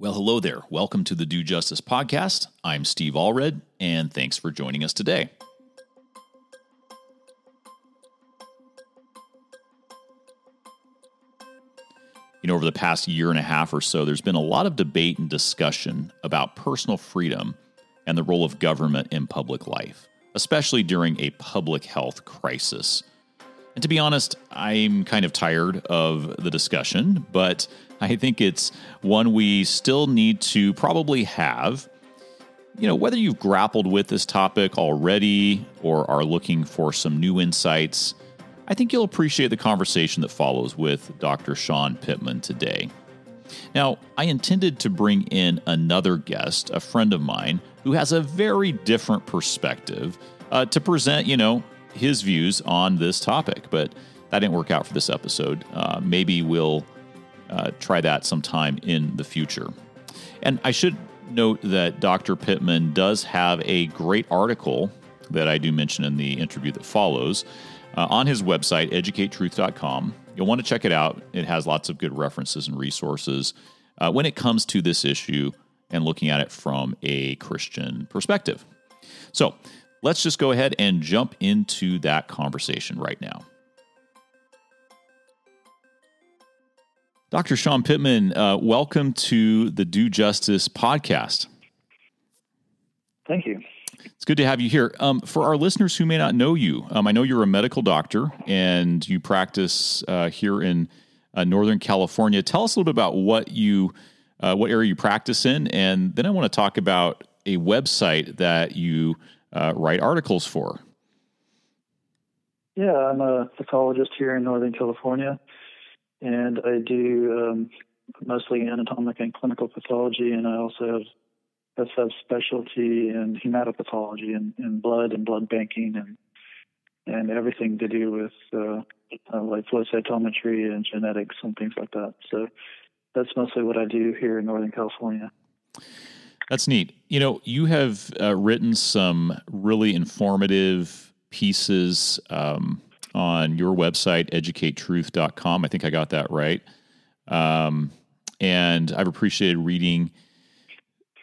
Well, hello there. Welcome to the Do Justice Podcast. I'm Steve Allred, and thanks for joining us today. Over the past year and a half or so, there's been a lot of debate and discussion about personal freedom and the role of government in public life, especially during a public health crisis. And to be honest, I'm kind of tired of the discussion, but I think it's one we still need to probably have. Whether you've grappled with this topic already or are looking for some new insights, I think you'll appreciate the conversation that follows with Dr. Sean Pittman today. Now, I intended to bring in another guest, a friend of mine, who has a very different perspective to present, his views on this topic, but that didn't work out for this episode. Maybe we'll try that sometime in the future. And I should note that Dr. Pittman does have a great article that I do mention in the interview that follows, on his website, educatetruth.com. You'll want to check it out. It has lots of good references and resources when it comes to this issue and looking at it from a Christian perspective. So let's just go ahead and jump into that conversation right now. Dr. Sean Pittman, welcome to the Do Justice Podcast. Thank you. It's good to have you here. For our listeners who may not know you, I know you're a medical doctor and you practice here in Northern California. Tell us a little bit about what area you practice in, and then I want to talk about a website that you write articles for. Yeah, I'm a pathologist here in Northern California, and I do mostly anatomic and clinical pathology, and I also have a subspecialty in hematopathology and blood and blood banking and everything to do with like flow cytometry and genetics and things like that. So that's mostly what I do here in Northern California. That's neat. You have written some really informative pieces on your website, educatetruth.com. I think I got that right. And I've appreciated reading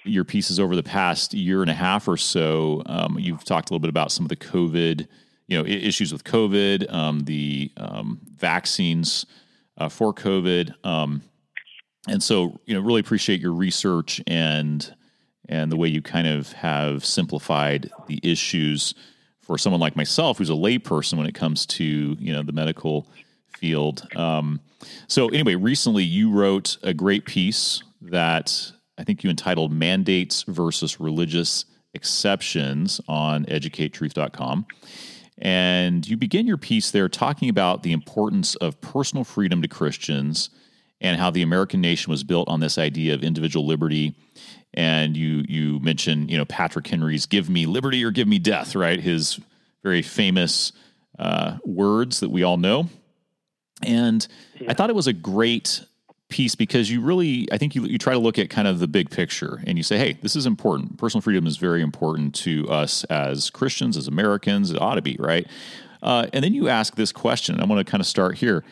your pieces over the past year and a half or so. You've talked a little bit about some of the COVID, issues with COVID, the vaccines for COVID. And so, really appreciate your research and the way you kind of have simplified the issues for someone like myself, who's a layperson when it comes to, the medical field. So anyway, recently you wrote a great piece that I think you entitled Mandates versus Religious Exceptions on educatetruth.com. And you begin your piece there talking about the importance of personal freedom to Christians and how the American nation was built on this idea of individual liberty. And you mention, Patrick Henry's "Give me liberty or give me death," right? His very famous words that we all know. And yeah. I thought it was a great piece because you really, I think you try to look at kind of the big picture and you say, hey, this is important. Personal freedom is very important to us as Christians, as Americans. It ought to be, right? And then you ask this question, and I'm going to kind of start here.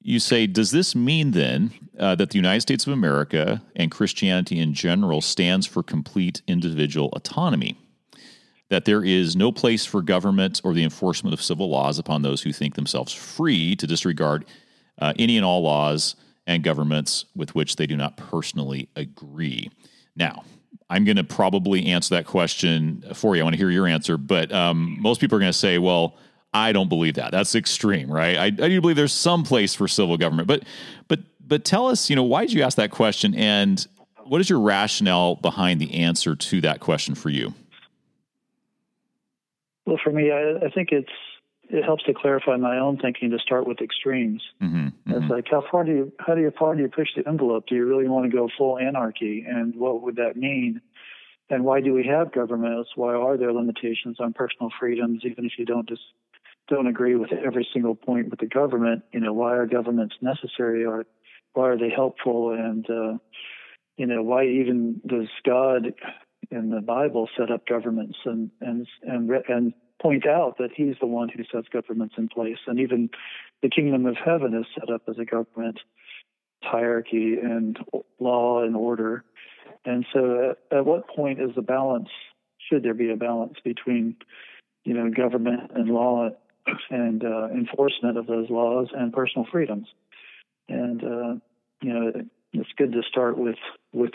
You say, does this mean then that the United States of America and Christianity in general stands for complete individual autonomy? That there is no place for government or the enforcement of civil laws upon those who think themselves free to disregard any and all laws and governments with which they do not personally agree. Now, I'm going to probably answer that question for you. I want to hear your answer, but most people are going to say, well, I don't believe that. That's extreme, right? I do believe there's some place for civil government, but tell us, why did you ask that question, and what is your rationale behind the answer to that question for you? Well, for me, I think it helps to clarify my own thinking to start with extremes. Mm-hmm, mm-hmm. It's like, how far do you push the envelope? Do you really want to go full anarchy? And what would that mean? And why do we have governments? Why are there limitations on personal freedoms? Even if you don't agree with every single point with the government, why are governments necessary, or why are they helpful? And, why even does God in the Bible set up governments and point out that he's the one who sets governments in place, and even the kingdom of heaven is set up as a government. hierarchy and law and order. And so at what point is the balance, should there be a balance between, you know, government and law and enforcement of those laws and personal freedoms? And, you know, it's good to start with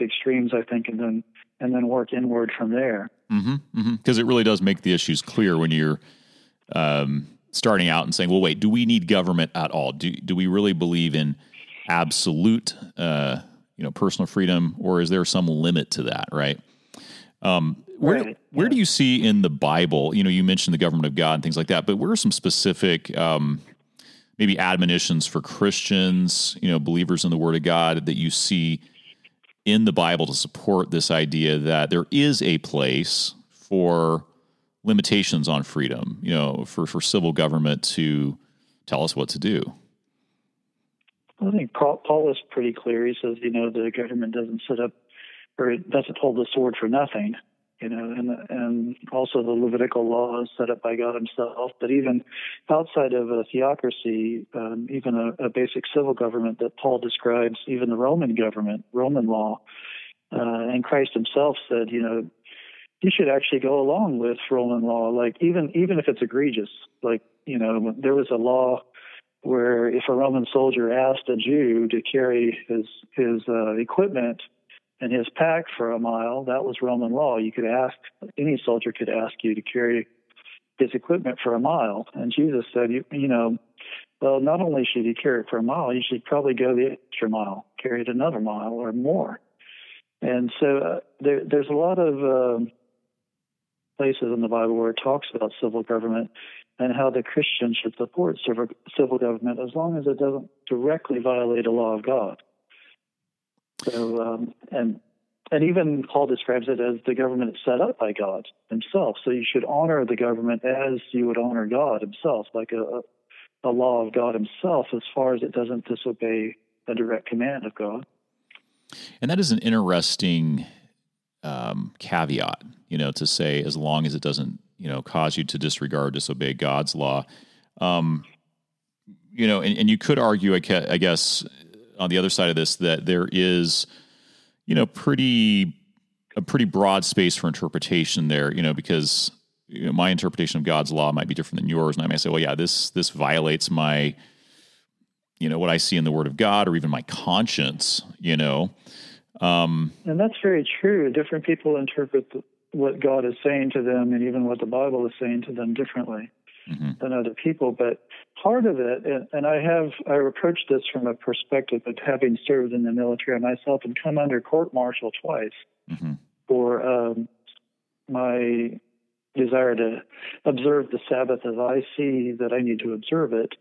extremes, I think, and then work inward from there. Mm-hmm, mm-hmm. 'Cause it really does make the issues clear when you're starting out and saying, well, wait, do we need government at all? Do we really believe in absolute, personal freedom, or is there some limit to that? Right. Where do you see in the Bible, you know, you mentioned the government of God and things like that, but what are some specific, maybe admonitions for Christians, you know, believers in the Word of God that you see in the Bible to support this idea that there is a place for limitations on freedom, you know, for civil government to tell us what to do? I think Paul is pretty clear. He says, you know, the government doesn't sit up, or it doesn't hold the sword for nothing, you know, and also the Levitical law is set up by God himself. But even outside of a theocracy, even a basic civil government that Paul describes, even the Roman government, Roman law, and Christ himself said, you know, you should actually go along with Roman law, like even if it's egregious. Like, you know, there was a law where if a Roman soldier asked a Jew to carry his equipment and his pack for a mile, that was Roman law. You could ask, any soldier could ask you to carry his equipment for a mile. And Jesus said, well, not only should you carry it for a mile, you should probably go the extra mile, carry it another mile or more. And so there's a lot of places in the Bible where it talks about civil government and how the Christian should support civil government as long as it doesn't directly violate a law of God. So, and even Paul describes it as the government is set up by God himself. So you should honor the government as you would honor God himself, like a law of God himself, as far as it doesn't disobey a direct command of God. And that is an interesting caveat, you know, to say as long as it doesn't, you know, cause you to disregard or disobey God's law. You know, and you could argue, I guess, on the other side of this, that there is, you know, a pretty broad space for interpretation there, you know, because, you know, my interpretation of God's law might be different than yours. And I may say, well, yeah, this violates my, you know, what I see in the Word of God, or even my conscience, you know. And that's very true. Different people interpret what God is saying to them, and even what the Bible is saying to them, differently than other people. But part of it, and I approach this from a perspective of having served in the military myself and come under court-martial twice for my desire to observe the Sabbath as I see that I need to observe it.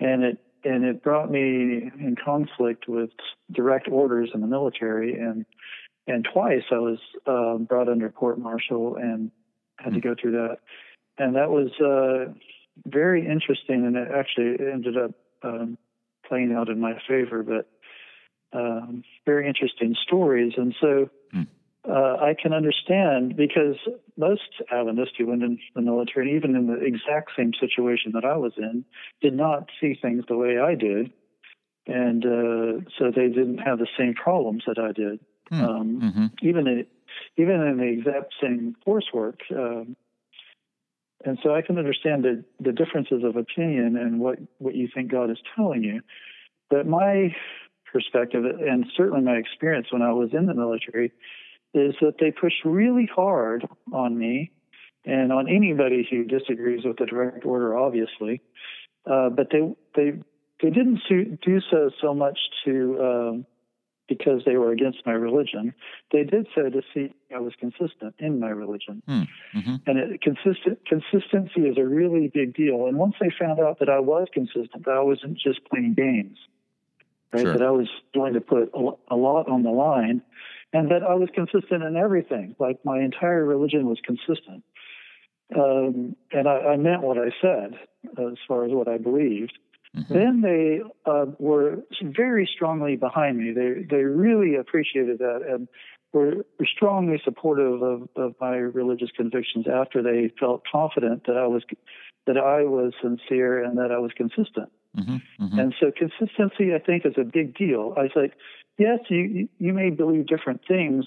And it brought me in conflict with direct orders in the military, and twice I was brought under court-martial and had to go through that. And that was very interesting, and it actually ended up playing out in my favor, but very interesting stories. And so I can understand, because most Adventists who went into the military, even in the exact same situation that I was in, did not see things the way I did. And so they didn't have the same problems that I did. Even in the exact same coursework. And so I can understand the differences of opinion and what you think God is telling you. But my perspective, and certainly my experience when I was in the military, is that they pushed really hard on me and on anybody who disagrees with the direct order, obviously. But they didn't do so much to because they were against my religion. They did so to see I was consistent in my religion. And consistency is a really big deal. And once they found out that I was consistent, that I wasn't just playing games, right? Sure. That I was going to put a lot on the line, and that I was consistent in everything. Like, my entire religion was consistent. And I meant what I said as far as what I believed. Then they were very strongly behind me. They really appreciated that and were strongly supportive of my religious convictions after they felt confident that I was sincere and that I was consistent. Mm-hmm, mm-hmm. And so consistency, I think, is a big deal. I was like, yes, you may believe different things.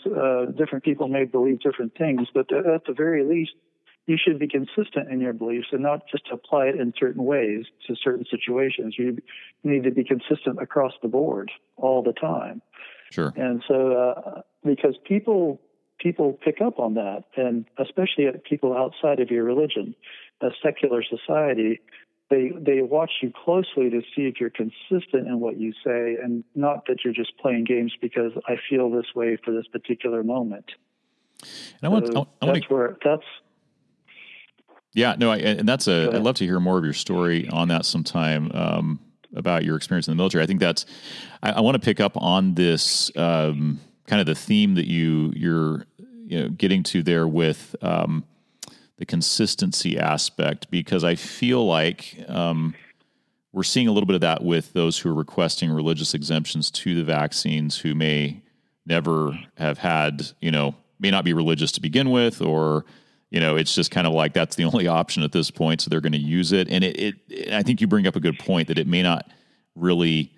Different people may believe different things, but at the very least, you should be consistent in your beliefs and not just apply it in certain ways to certain situations. You need to be consistent across the board all the time. Sure. And so, because people pick up on that, and especially people outside of your religion, a secular society, they watch you closely to see if you're consistent in what you say, and not that you're just playing games because I feel this way for this particular moment. And I'd love to hear more of your story on that sometime, about your experience in the military. I think that's, I want to pick up on this, kind of the theme that you're getting to there with, the consistency aspect, because I feel like, we're seeing a little bit of that with those who are requesting religious exemptions to the vaccines, who may never have had, may not be religious to begin with, or, it's just kind of like that's the only option at this point, so they're going to use it. And I think you bring up a good point that it may not really,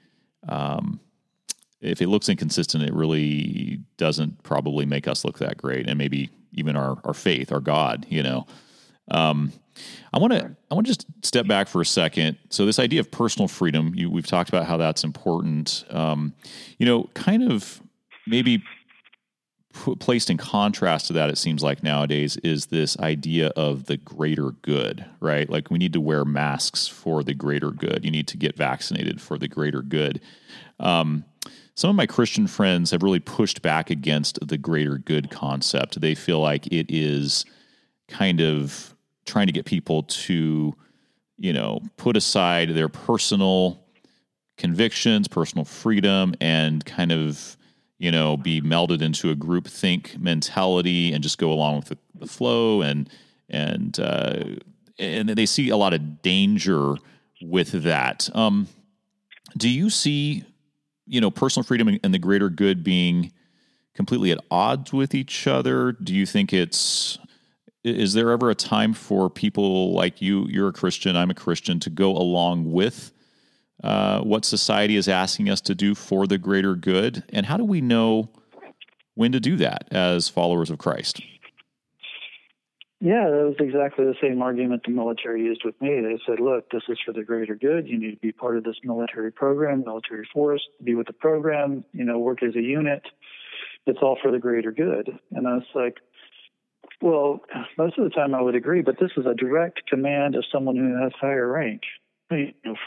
if it looks inconsistent, it really doesn't probably make us look that great, and maybe even our faith, our God. I want to just step back for a second. So this idea of personal freedom, we've talked about how that's important. Kind of maybe placed in contrast to that, it seems like nowadays, is this idea of the greater good, right? Like, we need to wear masks for the greater good. You need to get vaccinated for the greater good. Some of my Christian friends have really pushed back against the greater good concept. They feel like it is kind of trying to get people to, put aside their personal convictions, personal freedom, and kind of, be melded into a groupthink mentality and just go along with the flow. And they see a lot of danger with that. Do you see, personal freedom and the greater good being completely at odds with each other? Do you think is there ever a time for people like you, you're a Christian, I'm a Christian, to go along with what society is asking us to do for the greater good? And how do we know when to do that as followers of Christ? Yeah, that was exactly the same argument the military used with me. They said, look, this is for the greater good. You need to be part of this military program, military force, be with the program, work as a unit. It's all for the greater good. And I was like, well, most of the time I would agree, but this is a direct command of someone who has higher rank.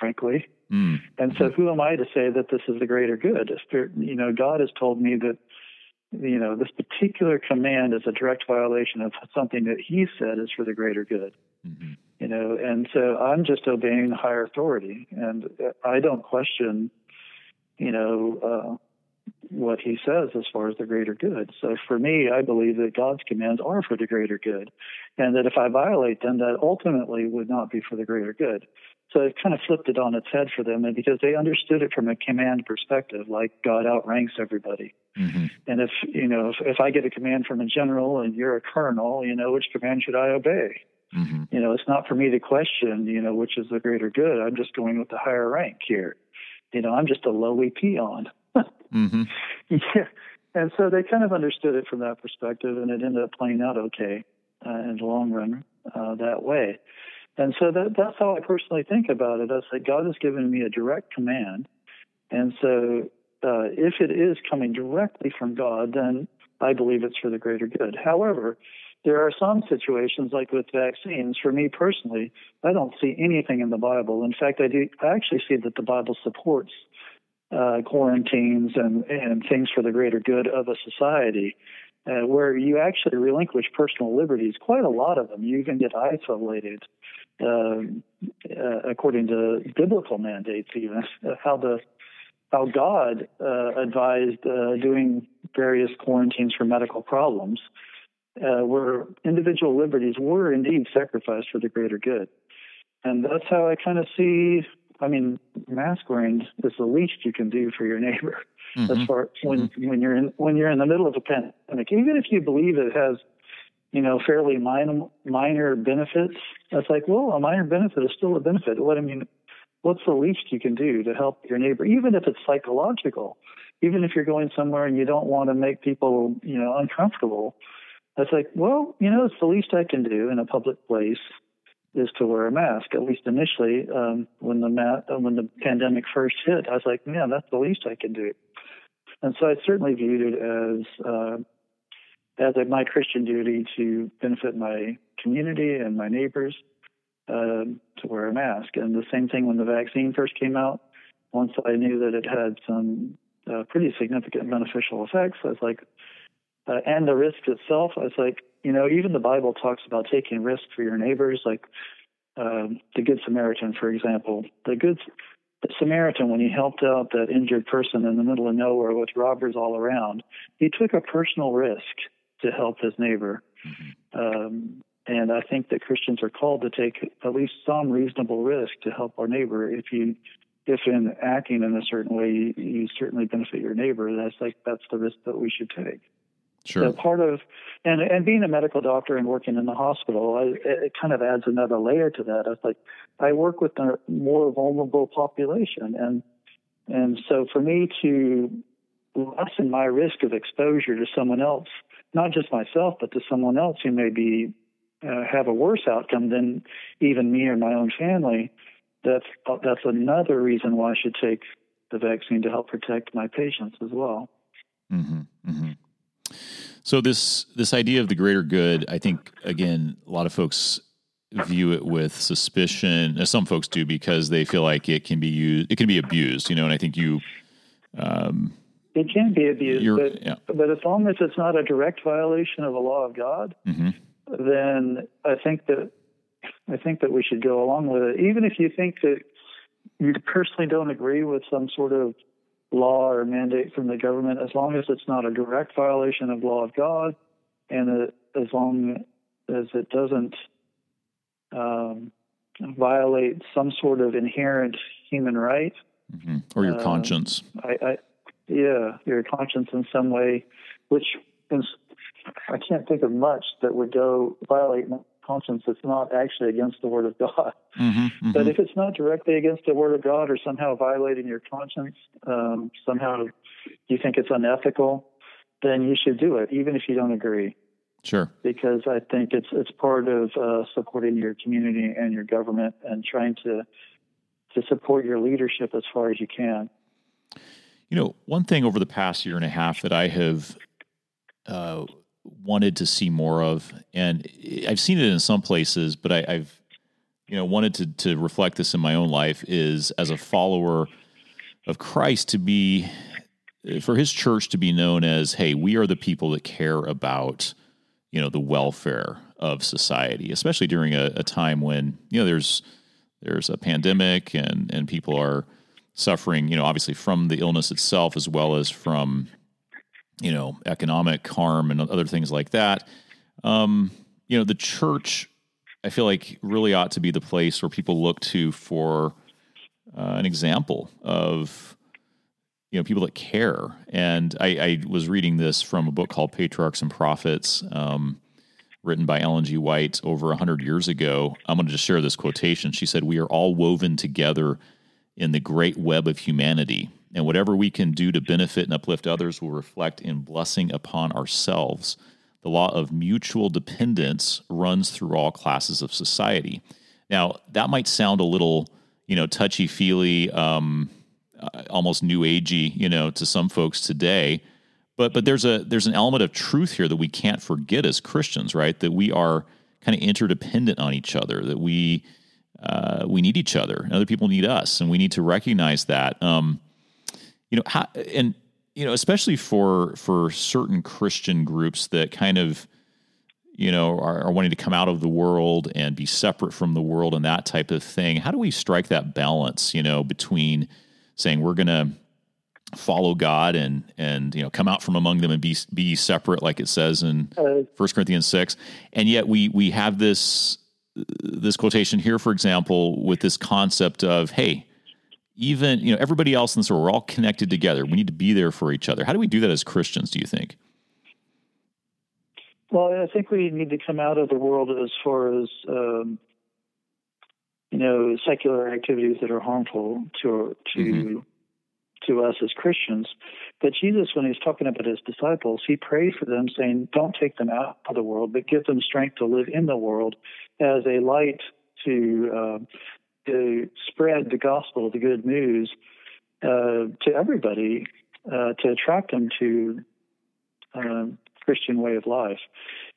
Frankly. Mm. And so who am I to say that this is the greater good? God has told me that, this particular command is a direct violation of something that he said is for the greater good. Mm-hmm. And so I'm just obeying higher authority, and I don't question, what he says as far as the greater good. So for me, I believe that God's commands are for the greater good, and that if I violate them, that ultimately would not be for the greater good. So I've kind of flipped it on its head for them, and because they understood it from a command perspective, like God outranks everybody. Mm-hmm. And if I get a command from a general and you're a colonel, which command should I obey? Mm-hmm. It's not for me to question, which is the greater good. I'm just going with the higher rank here. I'm just a lowly peon. Mm-hmm. Yeah. And so they kind of understood it from that perspective, and it ended up playing out okay in the long run that way. And so that's how I personally think about it. I say, God has given me a direct command, and so if it is coming directly from God, then I believe it's for the greater good. However, there are some situations, like with vaccines, for me personally, I don't see anything in the Bible. In fact, I actually see that the Bible supports quarantines and things for the greater good of a society, where you actually relinquish personal liberties, quite a lot of them. You even get isolated according to biblical mandates, even how God advised doing various quarantines for medical problems, where individual liberties were indeed sacrificed for the greater good. And that's how I kind of see. I mean, mask wearing is the least you can do for your neighbor, mm-hmm. as far as when you're in the middle of a pandemic. Even if you believe it has, fairly minor benefits, that's like, well, a minor benefit is still a benefit. What I mean, what's the least you can do to help your neighbor, even if it's psychological, even if you're going somewhere and you don't want to make people, uncomfortable. It's like, well, it's the least I can do in a public place is to wear a mask. At least initially, when the pandemic first hit, I was like, man, that's the least I can do. And so I certainly viewed it as my Christian duty to benefit my community and my neighbors to wear a mask. And the same thing when the vaccine first came out. Once I knew that it had some pretty significant beneficial effects, I was like, and the risk itself, I was like, even the Bible talks about taking risks for your neighbors, like the Good Samaritan, for example. The Samaritan, when he helped out that injured person in the middle of nowhere with robbers all around, he took a personal risk to help his neighbor. Mm-hmm. And I think that Christians are called to take at least some reasonable risk to help our neighbor. If in acting in a certain way, you certainly benefit your neighbor, that's the risk that we should take. Sure. So part of, and being a medical doctor and working in the hospital, it kind of adds another layer to that. I work with a more vulnerable population, and so for me to lessen my risk of exposure to someone else, not just myself, but to someone else who may be have a worse outcome than even me or my own family, that's another reason why I should take the vaccine to help protect my patients as well. Mm-hmm. Mm-hmm. So this idea of the greater good, I think, again, a lot of folks view it with suspicion. Some folks do because they feel like it can be used, it can be abused, and I think you... it can be abused, but as long as it's not a direct violation of the law of God, mm-hmm. then I think that we should go along with it. Even if you think that you personally don't agree with some sort of law or mandate from the government, as long as it's not a direct violation of law of God, and as long as it doesn't violate some sort of inherent human right, mm-hmm. or your conscience. Your conscience in some way, which I can't think of much that would go violate my conscience that's not actually against the Word of God. Mm-hmm, mm-hmm. But if it's not directly against the Word of God or somehow violating your conscience, somehow you think it's unethical, then you should do it, even if you don't agree. Sure. Because I think it's part of supporting your community and your government and trying to support your leadership as far as you can. One thing over the past year and a half that I have wanted to see more of, and I've seen it in some places, but I've wanted to reflect this in my own life, is as a follower of Christ for his church to be known as, hey, we are the people that care about, the welfare of society, especially during a time when, there's a pandemic and people are suffering, obviously from the illness itself, as well as from, economic harm and other things like that. The church, I feel like, really ought to be the place where people look to for an example of, people that care. And I was reading this from a book called Patriarchs and Prophets, written by Ellen G. White over 100 years ago. I'm going to just share this quotation. She said, "We are all woven together in the great web of humanity, and whatever we can do to benefit and uplift others will reflect in blessing upon ourselves. The law of mutual dependence runs through all classes of society." Now, that might sound a little, touchy-feely, almost new agey, to some folks today, but there's an element of truth here that we can't forget as Christians, right? That we are kind of interdependent on each other, that we need each other, and other people need us, and we need to recognize that. Especially for certain Christian groups that kind of, are wanting to come out of the world and be separate from the world and that type of thing. How do we strike that balance, between saying we're going to follow God and come out from among them and be separate, like it says in First Corinthians 6, and yet we have this quotation here, for example, with this concept of, hey, even, everybody else in this world, we're all connected together. We need to be there for each other. How do we do that as Christians, do you think? Well, I think we need to come out of the world as far as, secular activities that are harmful to us as Christians. But Jesus, when he's talking about his disciples, he prayed for them, saying, don't take them out of the world, but give them strength to live in the world as a light to spread the gospel, the good news, to everybody, to attract them to Christian way of life.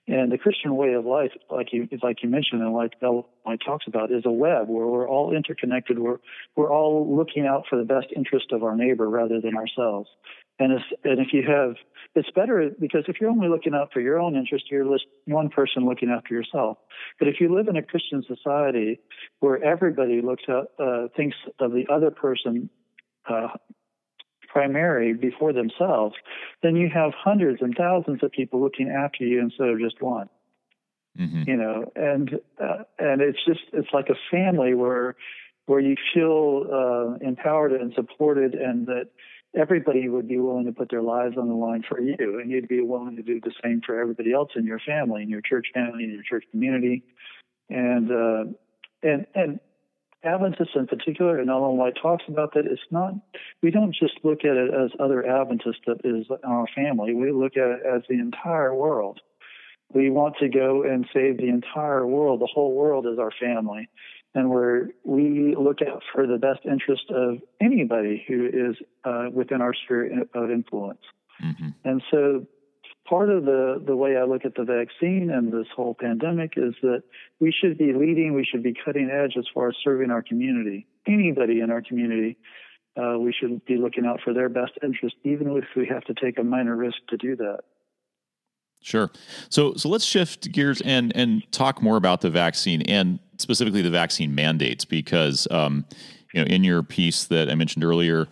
And the Christian way of life, like you mentioned, and like Ellen talks about, is a web where we're all interconnected. We're all looking out for the best interest of our neighbor rather than ourselves. It's better, because if you're only looking out for your own interest, you're one person looking after yourself. But if you live in a Christian society where everybody thinks of the other person primary before themselves, then you have hundreds and thousands of people looking after you instead of just one. Mm-hmm. And it's like a family where you feel empowered and supported, and that everybody would be willing to put their lives on the line for you, and you'd be willing to do the same for everybody else in your family, in your church family, in your church community, and Adventists in particular, and Ellen White talks about that, it's not, we don't just look at it as other Adventists that is our family. We look at it as the entire world. We want to go and save the entire world. The whole world is our family. And we look out for the best interest of anybody who is within our sphere of influence. Mm-hmm. And so part of the way I look at the vaccine and this whole pandemic is that we should be leading, we should be cutting edge as far as serving our community. Anybody in our community, we should be looking out for their best interest, even if we have to take a minor risk to do that. Sure. So let's shift gears and talk more about the vaccine, and specifically the vaccine mandates, because in your piece that I mentioned earlier,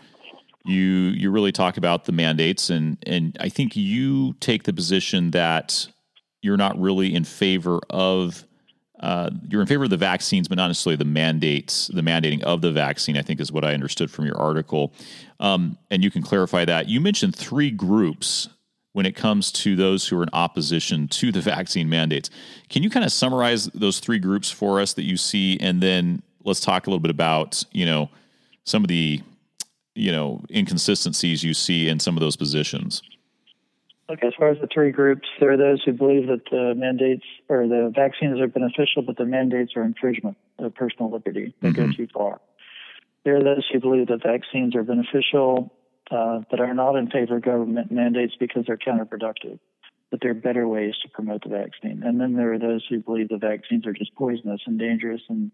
you really talk about the mandates, and I think you take the position that you're not really in favor of you're in favor of the vaccines, but not necessarily the mandates. The mandating of the vaccine, I think, is what I understood from your article, and you can clarify that. You mentioned three groups when it comes to those who are in opposition to the vaccine mandates. Can you kind of summarize those three groups for us that you see, and then let's talk a little bit about some of the inconsistencies you see in some of those positions? Okay, as far as the three groups, there are those who believe that the mandates or the vaccines are beneficial, but the mandates are infringement of personal liberty. They go too far. There are those who believe that vaccines are beneficial, but are not in favor of government mandates because they're counterproductive, that there are better ways to promote the vaccine. And then there are those who believe the vaccines are just poisonous and dangerous, and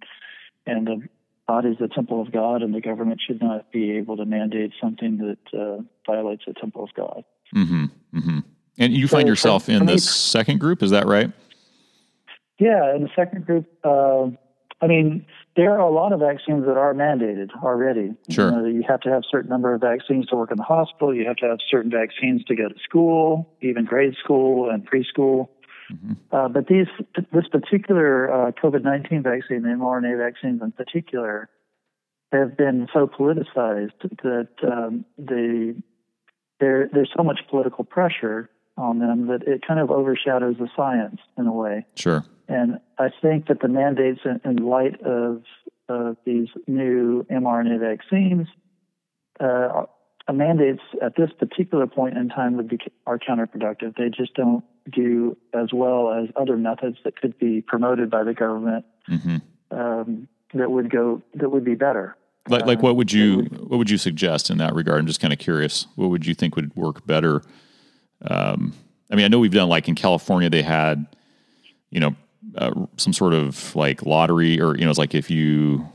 the God is the temple of God, and the government should not be able to mandate something that violates the temple of God. Mm-hmm, mm-hmm. And you find yourself in this second group, is that right? Yeah, in the second group, there are a lot of vaccines that are mandated already. Sure. You have to have a certain number of vaccines to work in the hospital. You have to have certain vaccines to go to school, even grade school and preschool. Mm-hmm. But this particular COVID-19 vaccine, the mRNA vaccines in particular, have been so politicized that there's so much political pressure on them that it kind of overshadows the science in a way. Sure. And I think that the mandates in light of these new mRNA vaccines, mandates at this particular point in time are counterproductive. They just don't do as well as other methods that could be promoted by the government, that would be better. Like what would you suggest in that regard? I'm just kind of curious. What would you think would work better? I know we've done, like in California, they had, some sort of like lottery, or, it's like if you,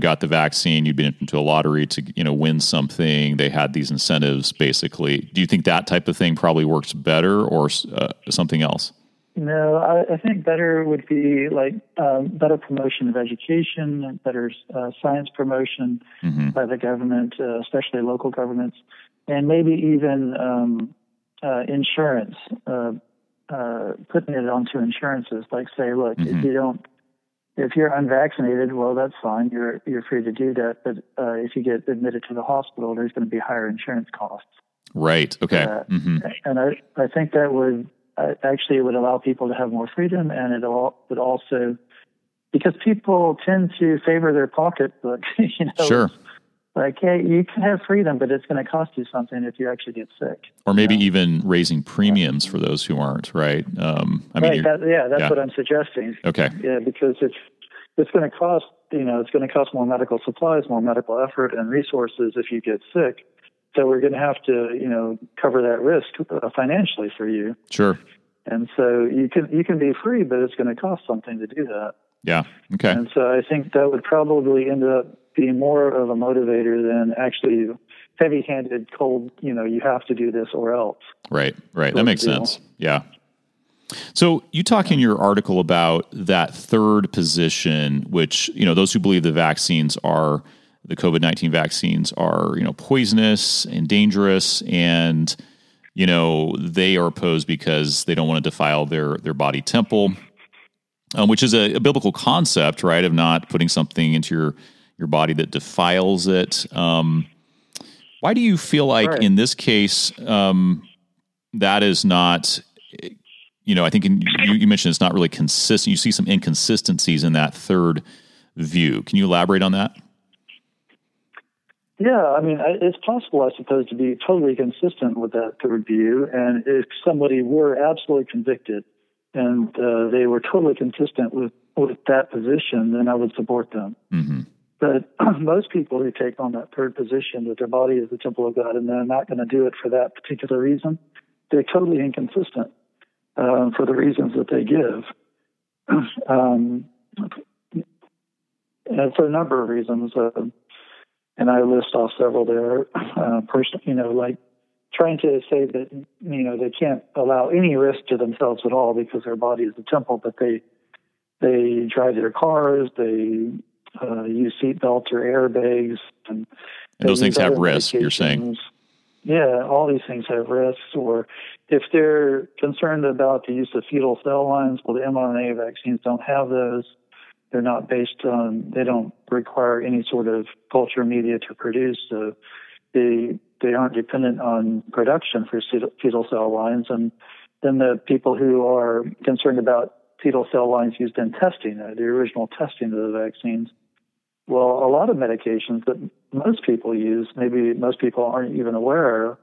got the vaccine, you'd been into a lottery to, win something. They had these incentives, basically. Do you think that type of thing probably works better, or something else? No, I think better would be like better promotion of education, and better science promotion by the government, especially local governments, and maybe even insurance, putting it onto insurances. Like say, look, if you're unvaccinated, well, that's fine. You're free to do that. But if you get admitted to the hospital, there's going to be higher insurance costs. Right. Okay. And I think that would allow people to have more freedom, and it would also because people tend to favor their pocketbook. You know? Sure. Like, hey, you can have freedom, but it's going to cost you something if you actually get sick. Or maybe even raising premiums for those who aren't, right? That's what I'm suggesting. Okay. Yeah, because it's going to cost, it's going to cost more medical supplies, more medical effort and resources if you get sick. So we're going to have to, cover that risk financially for you. Sure. And so you can be free, but it's going to cost something to do that. Yeah. Okay. And so I think that would probably end up being more of a motivator than actually heavy-handed, cold, you have to do this or else. Right. That makes sense. Yeah. So you talk in your article about that third position, which, those who believe the COVID-19 vaccines are, poisonous and dangerous, and, they are opposed because they don't want to defile their body temple, which is a biblical concept, right, of not putting something into your body that defiles it. Why do you feel like in this case that is not, I think you mentioned it's not really consistent. You see some inconsistencies in that third view. Can you elaborate on that? Yeah, it's possible, I suppose, to be totally consistent with that third view. And if somebody were absolutely convicted and they were totally consistent with that position, then I would support them. Mm-hmm. But most people who take on that third position, that their body is the temple of God and they're not going to do it for that particular reason, they're totally inconsistent for the reasons that they give. And for a number of reasons. And I list off several there. Like trying to say that, they can't allow any risk to themselves at all because their body is the temple, but they drive their cars, they use seatbelts or airbags. And those things have risk, you're saying? Yeah, all these things have risks. Or if they're concerned about the use of fetal cell lines, well, the mRNA vaccines don't have those. They're not based on, they don't require any sort of culture media to produce. So they aren't dependent on production for fetal cell lines. And then the people who are concerned about fetal cell lines used in testing, the original testing of the vaccines, well, a lot of medications that most people use, maybe most people aren't even aware of,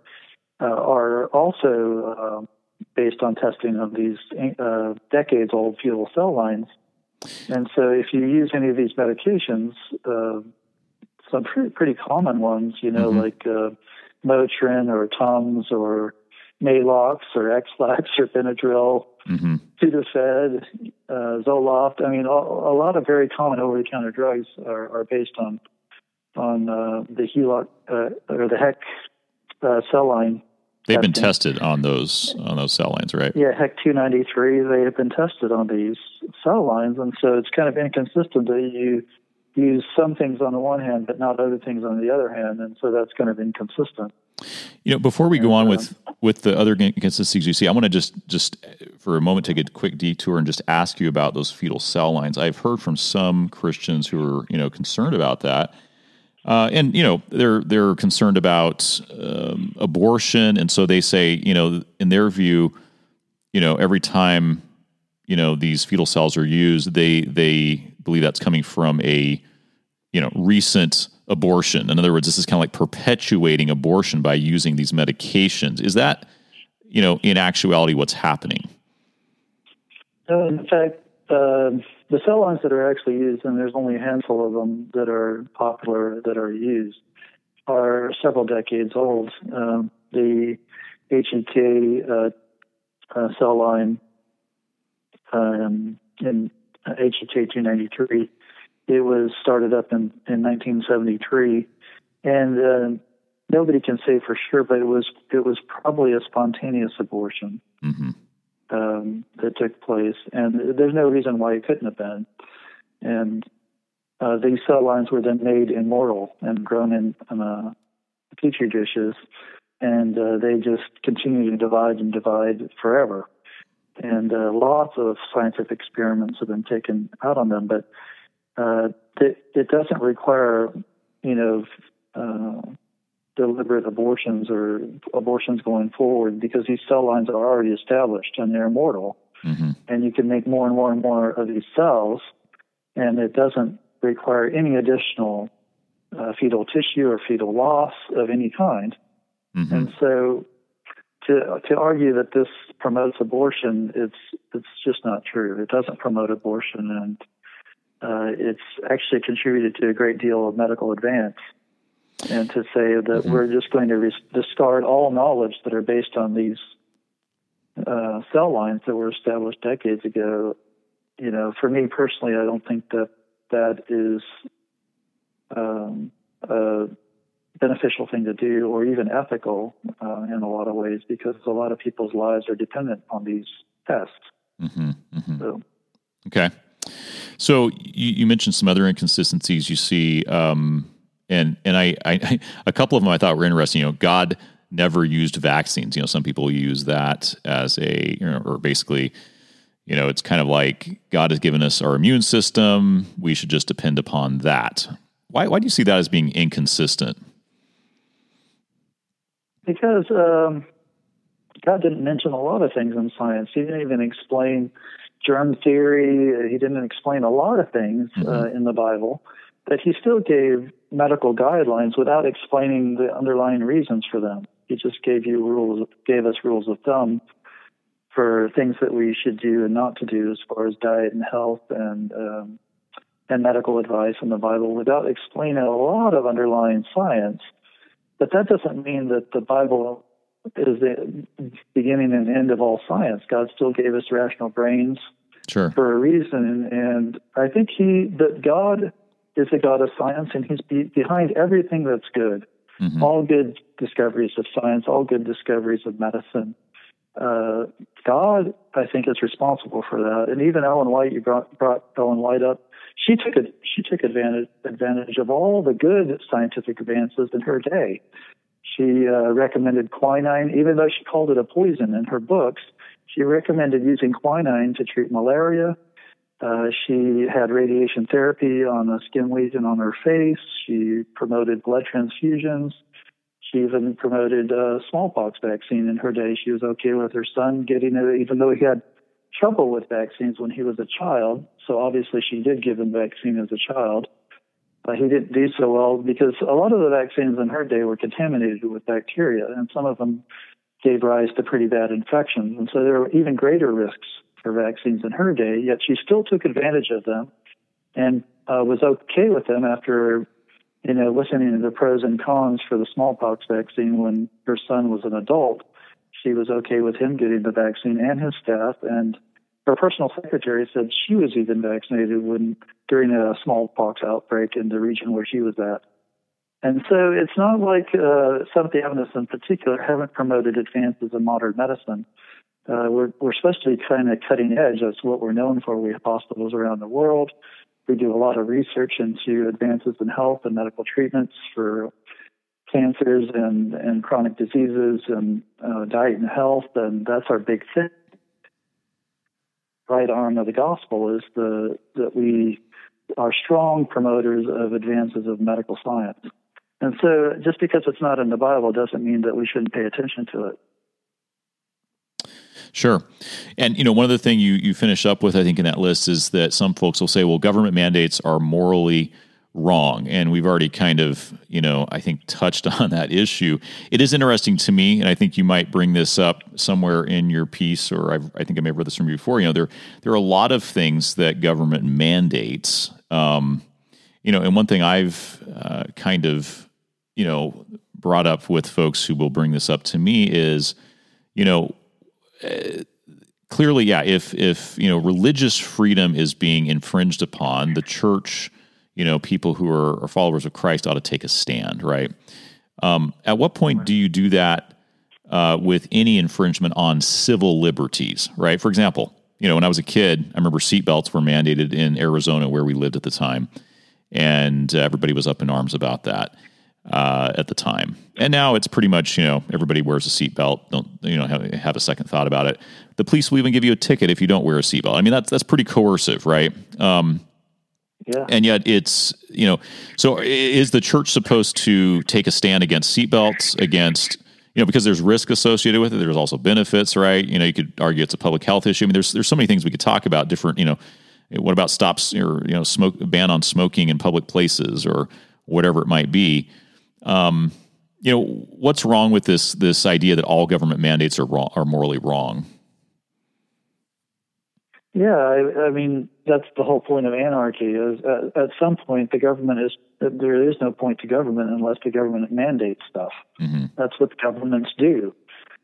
are also based on testing of these decades-old fetal cell lines. And so if you use any of these medications, some pretty common ones, mm-hmm. like Motrin or Tums or Maalox or Ex-Lax or Benadryl, mm-hmm. Sudafed, Zoloft, a lot of very common over-the-counter drugs are based on the HELOC or the HEK cell line. They've been tested on those cell lines, right? Yeah, HEK 293, they have been tested on these cell lines, and so it's kind of inconsistent that you use some things on the one hand but not other things on the other hand, and so that's kind of inconsistent. Before we go on with the other inconsistencies you see, I want to just for a moment take a quick detour and just ask you about those fetal cell lines. I've heard from some Christians who are, concerned about that. And they're concerned about abortion, and so they say, in their view, every time these fetal cells are used, they believe that's coming from a recent abortion. In other words, this is kind of like perpetuating abortion by using these medications. Is that in actuality what's happening? In fact, the cell lines that are actually used, and there's only a handful of them that are popular that are used, are several decades old. The HEK cell line in HEK 293, it was started up in 1973, and nobody can say for sure, but it was probably a spontaneous abortion. Mm-hmm. That took place, and there's no reason why it couldn't have been. And these cell lines were then made immortal and grown in petri dishes, and they just continue to divide and divide forever. And lots of scientific experiments have been taken out on them, but it doesn't require, deliberate abortions or abortions going forward, because these cell lines are already established and they're immortal. Mm-hmm. And you can make more and more and more of these cells. and it doesn't require any additional fetal tissue or fetal loss of any kind. Mm-hmm. And so to argue that this promotes abortion, it's just not true. It doesn't promote abortion, and it's actually contributed to a great deal of medical advance. And to say that mm-hmm. we're just going to discard all knowledge that are based on these cell lines that were established decades ago, you know, for me personally, I don't think that is a beneficial thing to do, or even ethical in a lot of ways, because a lot of people's lives are dependent on these tests. Mm-hmm, mm-hmm. So. Okay. So you mentioned some other inconsistencies you see, and I a couple of them I thought were interesting. You know, God never used vaccines. You know, some people use that as a, you know, or basically, you know, it's kind of like God has given us our immune system. We should just depend upon that. Why do you see that as being inconsistent? Because God didn't mention a lot of things in science. He didn't even explain germ theory. He didn't explain a lot of things mm-hmm. In the Bible, but he still gave medical guidelines without explaining the underlying reasons for them. He just gave us rules of thumb for things that we should do and not to do as far as diet and health and medical advice in the Bible, without explaining a lot of underlying science. But that doesn't mean that the Bible is the beginning and end of all science. God still gave us rational brains sure. for a reason, and I think that God is the God of science, and he's behind everything that's good. Mm-hmm. All good discoveries of science, all good discoveries of medicine. God, I think, is responsible for that. And even Ellen White, you brought Ellen White up. She took advantage of all the good scientific advances in her day. She recommended quinine, even though she called it a poison in her books. She recommended using quinine to treat malaria. She had radiation therapy on a skin lesion on her face. She promoted blood transfusions. She even promoted a smallpox vaccine in her day. She was okay with her son getting it, even though he had trouble with vaccines when he was a child. So obviously she did give him vaccine as a child. But he didn't do so well because a lot of the vaccines in her day were contaminated with bacteria, and some of them gave rise to pretty bad infections. And so there were even greater risks for vaccines in her day, yet she still took advantage of them and was okay with them after, you know, listening to the pros and cons for the smallpox vaccine when her son was an adult. She was okay with him getting the vaccine and his staff, and her personal secretary said she was even vaccinated during a smallpox outbreak in the region where she was at. And so it's not like Seventh-day Adventists in particular haven't promoted advances in modern medicine. We're supposed to be kind of cutting edge. That's what we're known for. We have hospitals around the world. We do a lot of research into advances in health and medical treatments for cancers and chronic diseases and diet and health, and that's our big thing. Right arm of the gospel is that we are strong promoters of advances of medical science. And so just because it's not in the Bible doesn't mean that we shouldn't pay attention to it. Sure. And, you know, one other thing you finish up with, I think, in that list is that some folks will say, well, government mandates are morally wrong. And we've already kind of, you know, I think touched on that issue. It is interesting to me, and I think you might bring this up somewhere in your piece, or I think I may have read this from you before, you know, there are a lot of things that government mandates, you know, and one thing I've kind of, you know, brought up with folks who will bring this up to me is, you know, clearly, yeah, if you know, religious freedom is being infringed upon, the church, you know, people who are followers of Christ ought to take a stand, right? At what point do you do that with any infringement on civil liberties, right? For example, you know, when I was a kid, I remember seatbelts were mandated in Arizona where we lived at the time, and everybody was up in arms about that. At the time. And now it's pretty much, you know, everybody wears a seatbelt. Don't, you know, have a second thought about it. The police will even give you a ticket if you don't wear a seatbelt. I mean, that's pretty coercive, right? Yeah. And yet it's, you know, so is the church supposed to take a stand against seatbelts, against, you know, because there's risk associated with it. There's also benefits, right? You know, you could argue it's a public health issue. I mean, there's so many things we could talk about, different, you know, What about stops or ban on smoking in public places or whatever it might be? What's wrong with this idea that all government mandates are wrong, are morally wrong? Yeah, I mean, that's the whole point of anarchy. Is at some point the government is there is no point to government unless the government mandates stuff. Mm-hmm. That's what governments do.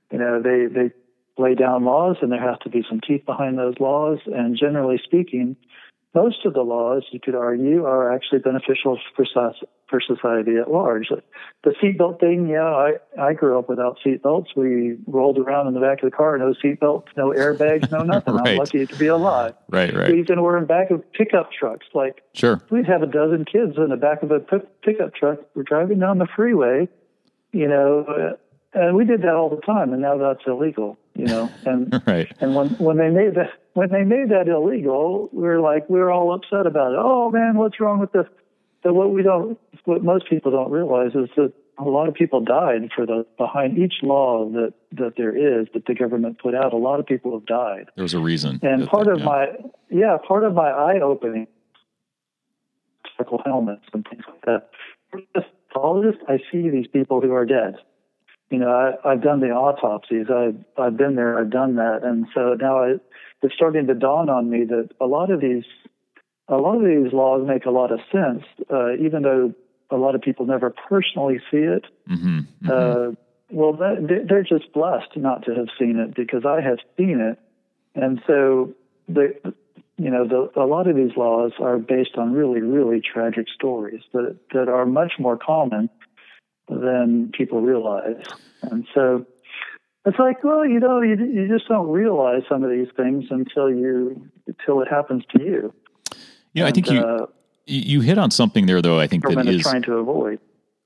They lay down laws, and there has to be some teeth behind those laws. And generally speaking, most of the laws, you could argue, are actually beneficial for society at large. The seatbelt thing, I grew up without seatbelts. We rolled around in the back of the car, no seatbelts, no airbags, no nothing. Right. I'm lucky to be alive. Right. Even so we're in back of pickup trucks. Sure. We'd have a dozen kids in the back of a pickup truck. We're driving down the freeway, and we did that all the time, and now that's illegal. Right. And when they made that illegal, we were all upset about it. Oh man, what's wrong with this? So what most people don't realize is that a lot of people died behind each law that there is that the government put out. A lot of people have died. There was a reason. And part of my eye opening, circle helmets and things like that. All this, I see these people who are dead. I've done the autopsies. I've been there. I've done that, and so now it's starting to dawn on me that a lot of these laws make a lot of sense, even though a lot of people never personally see it. Mm-hmm, mm-hmm. They're just blessed not to have seen it, because I have seen it, and so a lot of these laws are based on really, really tragic stories that are much more common than people realize. And so it's you just don't realize some of these things until it happens to you. I think you hit on something there, though. I think that is trying to avoid.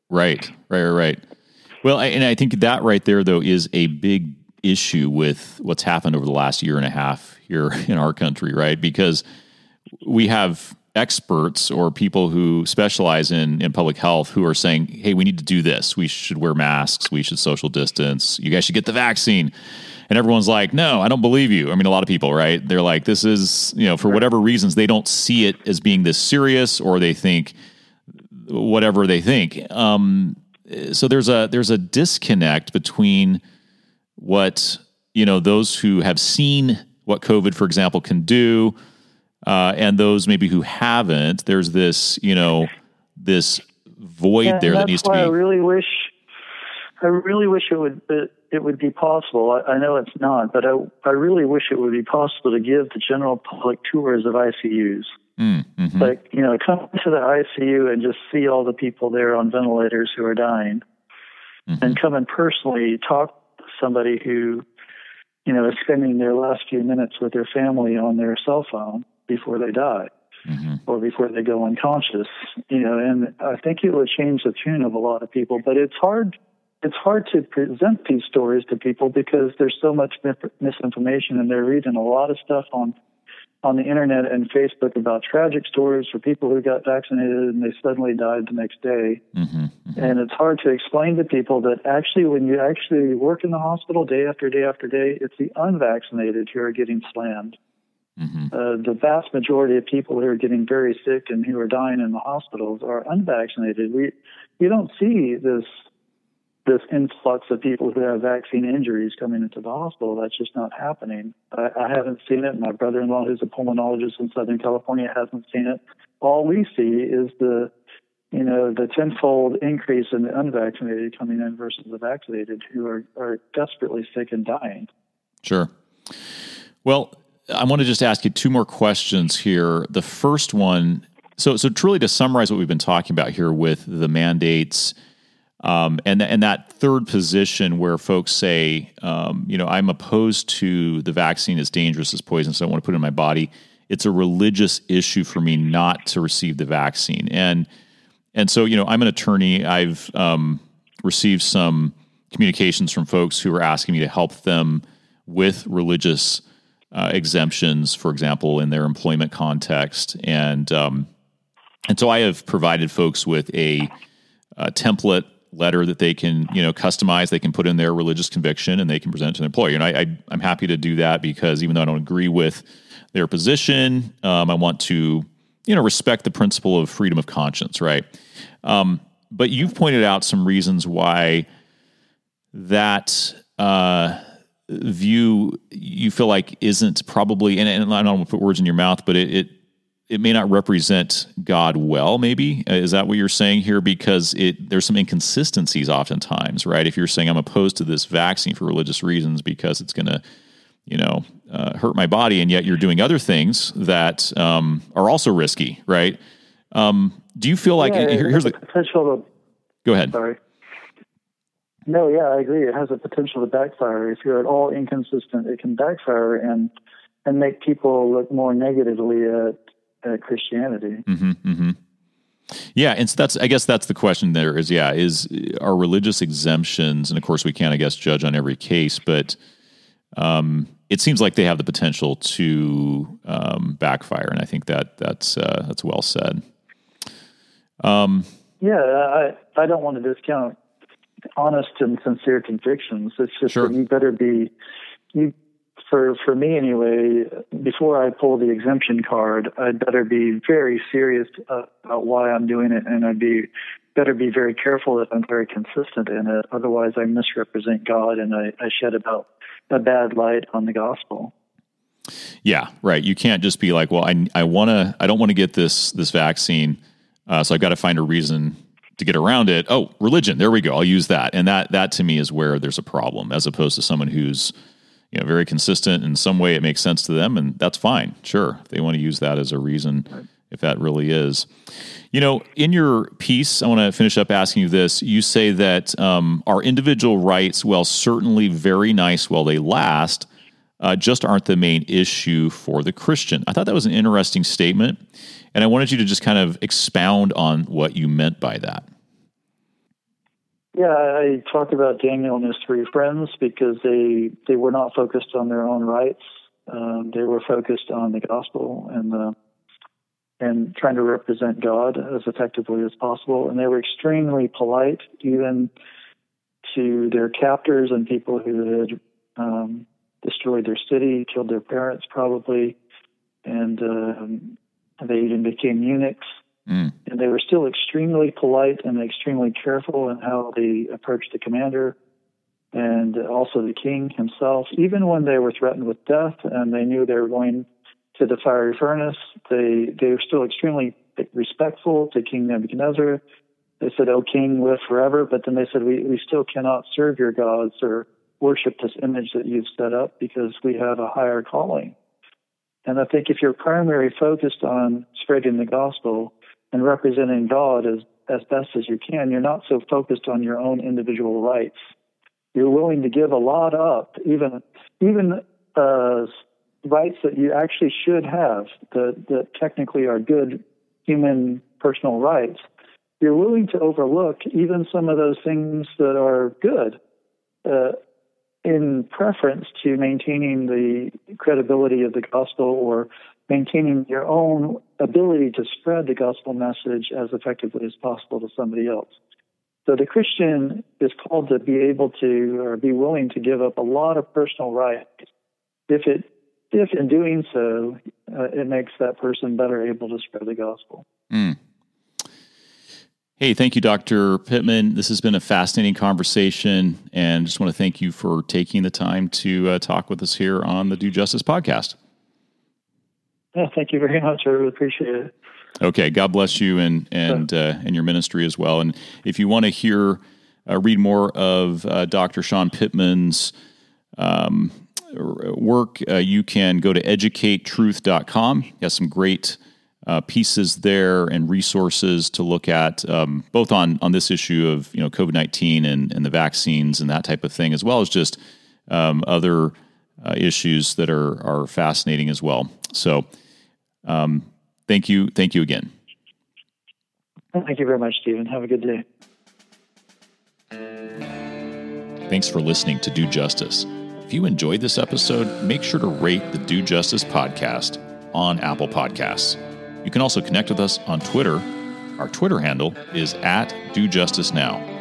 Right. Well, I think that right there, though, is a big issue with what's happened over the last year and a half here in our country, right? Because we have experts or people who specialize in public health who are saying, hey, we need to do this. We should wear masks. We should social distance. You guys should get the vaccine. And everyone's like, no, I don't believe you. I mean, a lot of people, right? They're like, this is, for whatever reasons, they don't see it as being this serious, or they think whatever they think. So there's a disconnect between what, those who have seen what COVID, for example, can do, and those maybe who haven't. There's this, this void there that needs to be. I really wish it would be possible. I know it's not, but I really wish it would be possible to give the general public tours of ICUs. Mm-hmm. Come to the ICU and just see all the people there on ventilators who are dying, mm-hmm. and come and personally talk to somebody who, is spending their last few minutes with their family on their cell phone before they die, mm-hmm. or before they go unconscious, and I think it would change the tune of a lot of people. But it's hard to present these stories to people because there's so much misinformation, and they're reading a lot of stuff on the internet and Facebook about tragic stories for people who got vaccinated and they suddenly died the next day. Mm-hmm. Mm-hmm. And it's hard to explain to people that actually when you actually work in the hospital day after day after day, it's the unvaccinated who are getting slammed. Mm-hmm. The vast majority of people who are getting very sick and who are dying in the hospitals are unvaccinated. You don't see this influx of people who have vaccine injuries coming into the hospital. That's just not happening. I haven't seen it. My brother-in-law, who's a pulmonologist in Southern California, hasn't seen it. All we see is the tenfold increase in the unvaccinated coming in versus the vaccinated, who are desperately sick and dying. Sure. Well, I want to just ask you two more questions here. The first one, so truly to summarize what we've been talking about here with the mandates, and that third position where folks say, I'm opposed to the vaccine, it's dangerous, it's poison, so I don't want to put it in my body. It's a religious issue for me not to receive the vaccine. And so, I'm an attorney. I've received some communications from folks who are asking me to help them with religious exemptions, for example, in their employment context, and so I have provided folks with a template letter that they can customize. They can put in their religious conviction and they can present it to an employer. And I'm happy to do that because even though I don't agree with their position. I want to, respect the principle of freedom of conscience, right? But you've pointed out some reasons why that view you feel like isn't probably, and I don't want to put words in your mouth, but it may not represent God well, maybe. Is that what you're saying here? Because there's some inconsistencies oftentimes, right? If you're saying I'm opposed to this vaccine for religious reasons because it's going to, hurt my body, and yet you're doing other things that are also risky, right? Do you feel like here's the potential to? Go ahead. Sorry. No, yeah, I agree. It has a potential to backfire. If you're at all inconsistent, it can backfire and make people look more negatively at Christianity. Mm-hmm, mm-hmm. Yeah, and so that's the question. There is, are religious exemptions, and of course we can't, judge on every case, but it seems like they have the potential to backfire, and I think that's well said. I don't want to discount honest and sincere convictions. It's just sure. That you better be for me anyway. Before I pull the exemption card, I'd better be very serious about why I'm doing it, and I'd better be very careful that I'm very consistent in it. Otherwise, I misrepresent God, and I shed about a bad light on the gospel. Yeah, right. You can't just be like, well, I don't want to get this vaccine, so I've got to find a reason to get around it. Oh, religion. There we go. I'll use that. And that to me is where there's a problem, as opposed to someone who's, very consistent in some way. It makes sense to them, and that's fine. Sure. If they want to use that as a reason, right. If that really is, in your piece, I want to finish up asking you this. You say that our individual rights, well, certainly very nice while they last, just aren't the main issue for the Christian. I thought that was an interesting statement, and I wanted you to just kind of expound on what you meant by that. Yeah, I talked about Daniel and his three friends because they were not focused on their own rights. They were focused on the gospel and trying to represent God as effectively as possible. And they were extremely polite, even to their captors and people who had destroyed their city, killed their parents probably, and they even became eunuchs. Mm. And they were still extremely polite and extremely careful in how they approached the commander and also the king himself. Even when they were threatened with death and they knew they were going to the fiery furnace, they were still extremely respectful to King Nebuchadnezzar. They said, "O king, live forever." But then they said, we still cannot serve your gods or worship this image that you've set up because we have a higher calling. And I think if you're primarily focused on spreading the gospel and representing God as best as you can, you're not so focused on your own individual rights. You're willing to give a lot up, even rights that you actually should have, that technically are good human personal rights. You're willing to overlook even some of those things that are good, in preference to maintaining the credibility of the gospel or maintaining your own ability to spread the gospel message as effectively as possible to somebody else. So the Christian is called to be able to, or be willing to, give up a lot of personal rights if in doing so, it makes that person better able to spread the gospel. Mm. Hey, thank you, Dr. Pittman. This has been a fascinating conversation, and just want to thank you for taking the time to talk with us here on the Do Justice podcast. Yeah, thank you very much. I really appreciate it. Okay, God bless you and your ministry as well. And if you want to read more of Dr. Sean Pittman's work, you can go to educatetruth.com. He has some great pieces there and resources to look at, both on this issue of COVID-19 and the vaccines and that type of thing, as well as just other issues that are fascinating as well. So, thank you again. Thank you very much, Stephen. Have a good day. Thanks for listening to Do Justice. If you enjoyed this episode, make sure to rate the Do Justice podcast on Apple Podcasts. You can also connect with us on Twitter. Our Twitter handle is @DoJusticeNow.